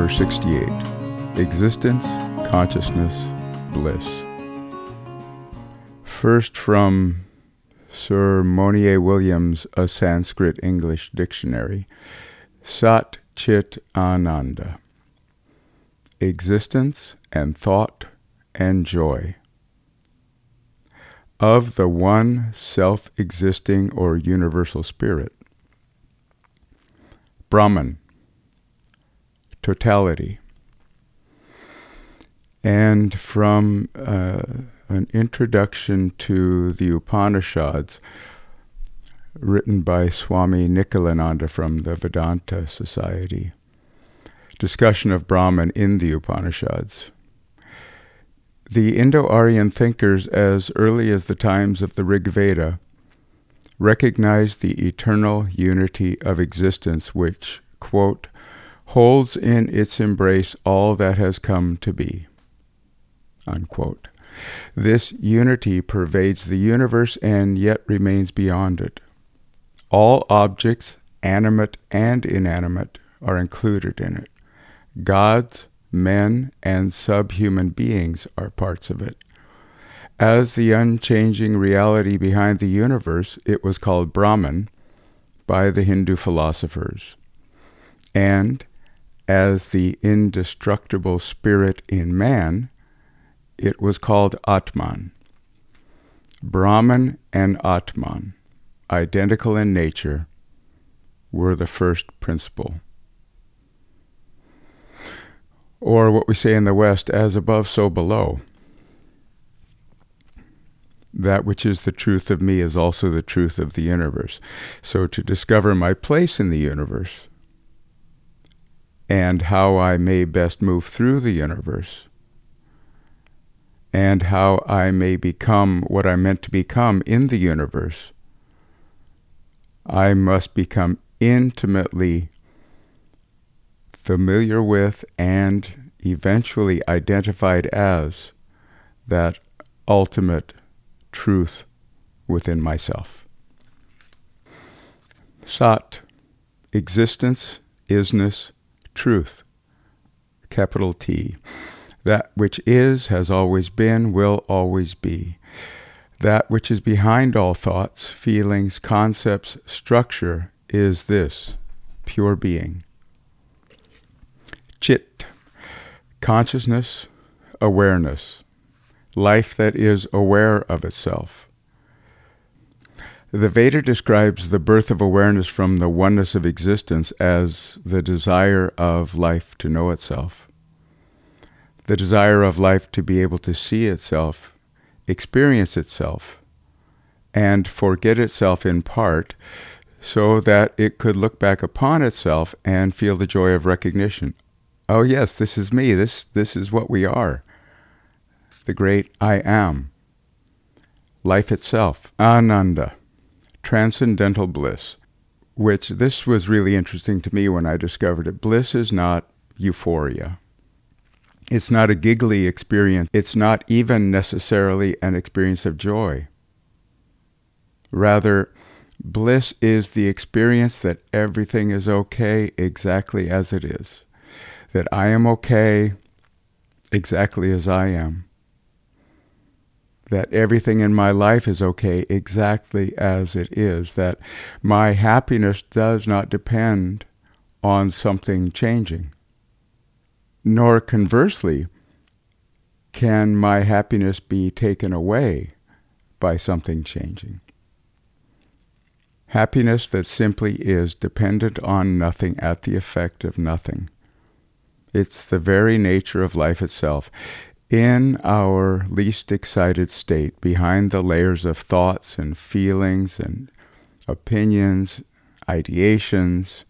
number 68, Existence, Consciousness, Bliss. First from Sir Monier Williams, A Sanskrit English Dictionary, Sat Chit Ananda, existence and thought and joy. Of the one self-existing or universal spirit. Brahman, totality. And from an introduction to the Upanishads, written by Swami Nikhilananda from the Vedanta Society. Discussion of Brahman in the Upanishads. The Indo-Aryan thinkers, as early as the times of the Rig Veda, recognized the eternal unity of existence which, quote, holds in its embrace all that has come to be, unquote. This unity pervades the universe and yet remains beyond it. All objects, animate and inanimate, are included in it. Gods, men and subhuman beings are parts of it. As the unchanging reality behind the universe, it was called Brahman by the Hindu philosophers. And as the indestructible spirit in man, it was called Atman. Brahman and Atman, identical in nature, were the first principle. Or what we say in the West, as above, so below. That which is the truth of me is also the truth of the universe. So to discover my place in the universe and how I may best move through the universe and how I may become what I'm meant to become in the universe, I must become intimately familiar with and eventually identified as that ultimate truth within myself. Sat, existence, isness, truth, capital T. That which is, has always been, will always be. That which is behind all thoughts, feelings, concepts, structure is this, pure being. Chit, consciousness, awareness, life that is aware of itself. The Veda describes the birth of awareness from the oneness of existence as the desire of life to know itself, the desire of life to be able to see itself, experience itself, and forget itself in part, so that it could look back upon itself and feel the joy of recognition. Oh yes, this is me. This is what we are. The great I am. Life itself. Ananda. Transcendental bliss. Which this was really interesting to me when I discovered it. Bliss is not euphoria. It's not a giggly experience. It's not even necessarily an experience of joy. Rather, bliss is the experience that everything is okay exactly as it is. That I am okay exactly as I am. That everything in my life is okay exactly as it is. That my happiness does not depend on something changing. Nor conversely, can my happiness be taken away by something changing. Happiness that simply is dependent on nothing at the effect of nothing. It's the very nature of life itself. In our least excited state, behind the layers of thoughts and feelings and opinions, ideations,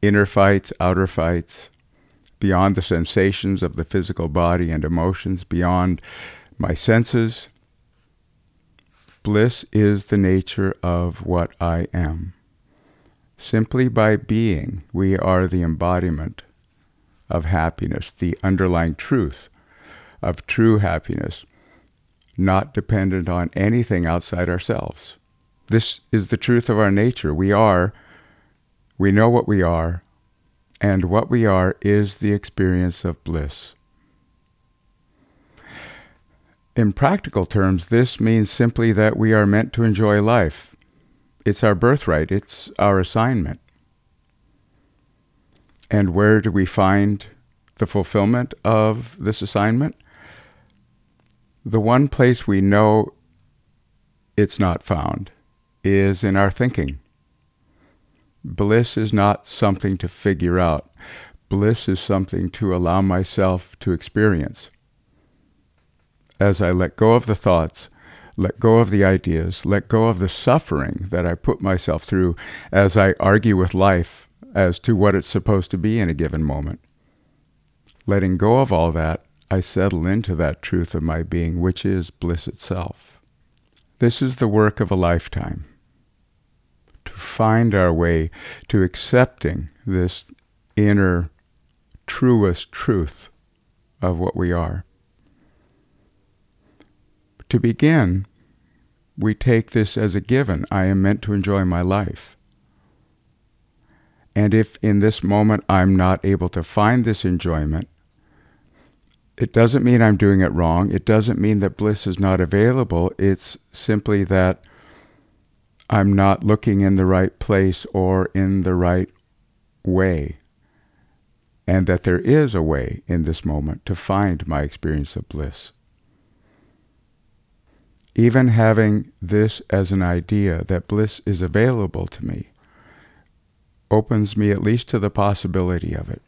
inner fights, outer fights, beyond the sensations of the physical body and emotions, beyond my senses, bliss is the nature of what I am. Simply by being, we are the embodiment of happiness, the underlying truth of true happiness, not dependent on anything outside ourselves. This is the truth of our nature. We know what we are, and what we are is the experience of bliss. In practical terms, this means simply that we are meant to enjoy life. It's our birthright, it's our assignment. And where do we find the fulfillment of this assignment? The one place we know it's not found is in our thinking. Bliss is not something to figure out. Bliss is something to allow myself to experience. As I let go of the thoughts, let go of the ideas, let go of the suffering that I put myself through as I argue with life as to what it's supposed to be in a given moment. Letting go of all that, I settle into that truth of my being, which is bliss itself. This is the work of a lifetime, to find our way to accepting this inner, truest truth of what we are. To begin, we take this as a given. I am meant to enjoy my life. And if in this moment I'm not able to find this enjoyment, it doesn't mean I'm doing it wrong. It doesn't mean that bliss is not available. It's simply that I'm not looking in the right place or in the right way, and that there is a way in this moment to find my experience of bliss. Even having this as an idea that bliss is available to me opens me at least to the possibility of it.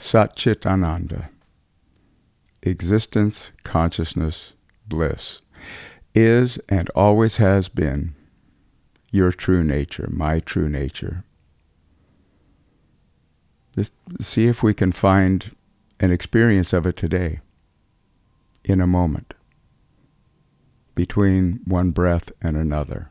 Sat Chit Ananda, existence, consciousness, bliss, is and always has been your true nature, my true nature. Just see if we can find an experience of it today. In a moment, between one breath and another.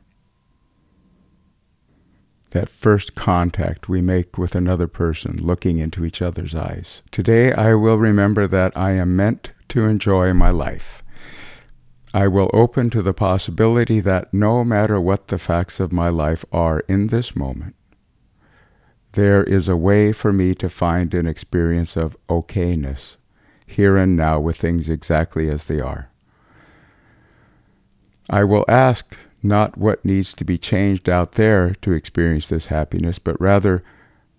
That first contact we make with another person, looking into each other's eyes. Today I will remember that I am meant to enjoy my life. I will open to the possibility that no matter what the facts of my life are in this moment, there is a way for me to find an experience of okayness, here and now, with things exactly as they are. I will ask not what needs to be changed out there to experience this happiness, but rather,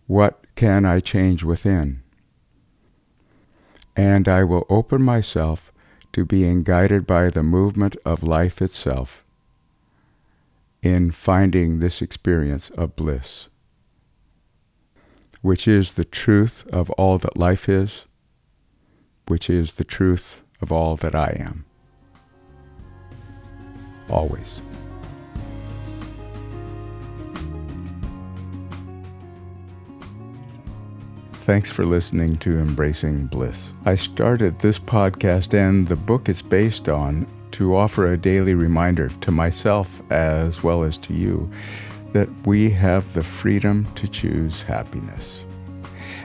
what can I change within? And I will open myself to being guided by the movement of life itself in finding this experience of bliss, which is the truth of all that life is, which is the truth of all that I am. Always. Thanks for listening to Embracing Bliss. I started this podcast and the book it's based on to offer a daily reminder to myself as well as to you that we have the freedom to choose happiness.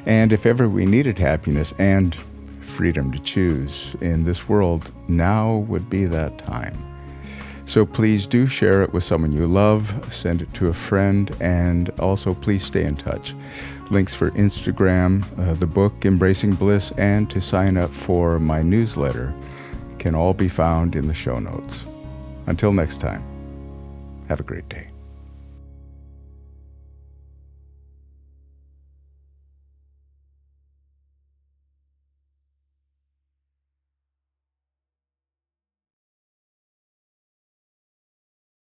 And if ever we needed happiness and freedom to choose in this world, now would be that time. So please do share it with someone you love, send it to a friend, and also please stay in touch. Links for Instagram, the book Embracing Bliss, and to sign up for my newsletter can all be found in the show notes. Until next time, have a great day.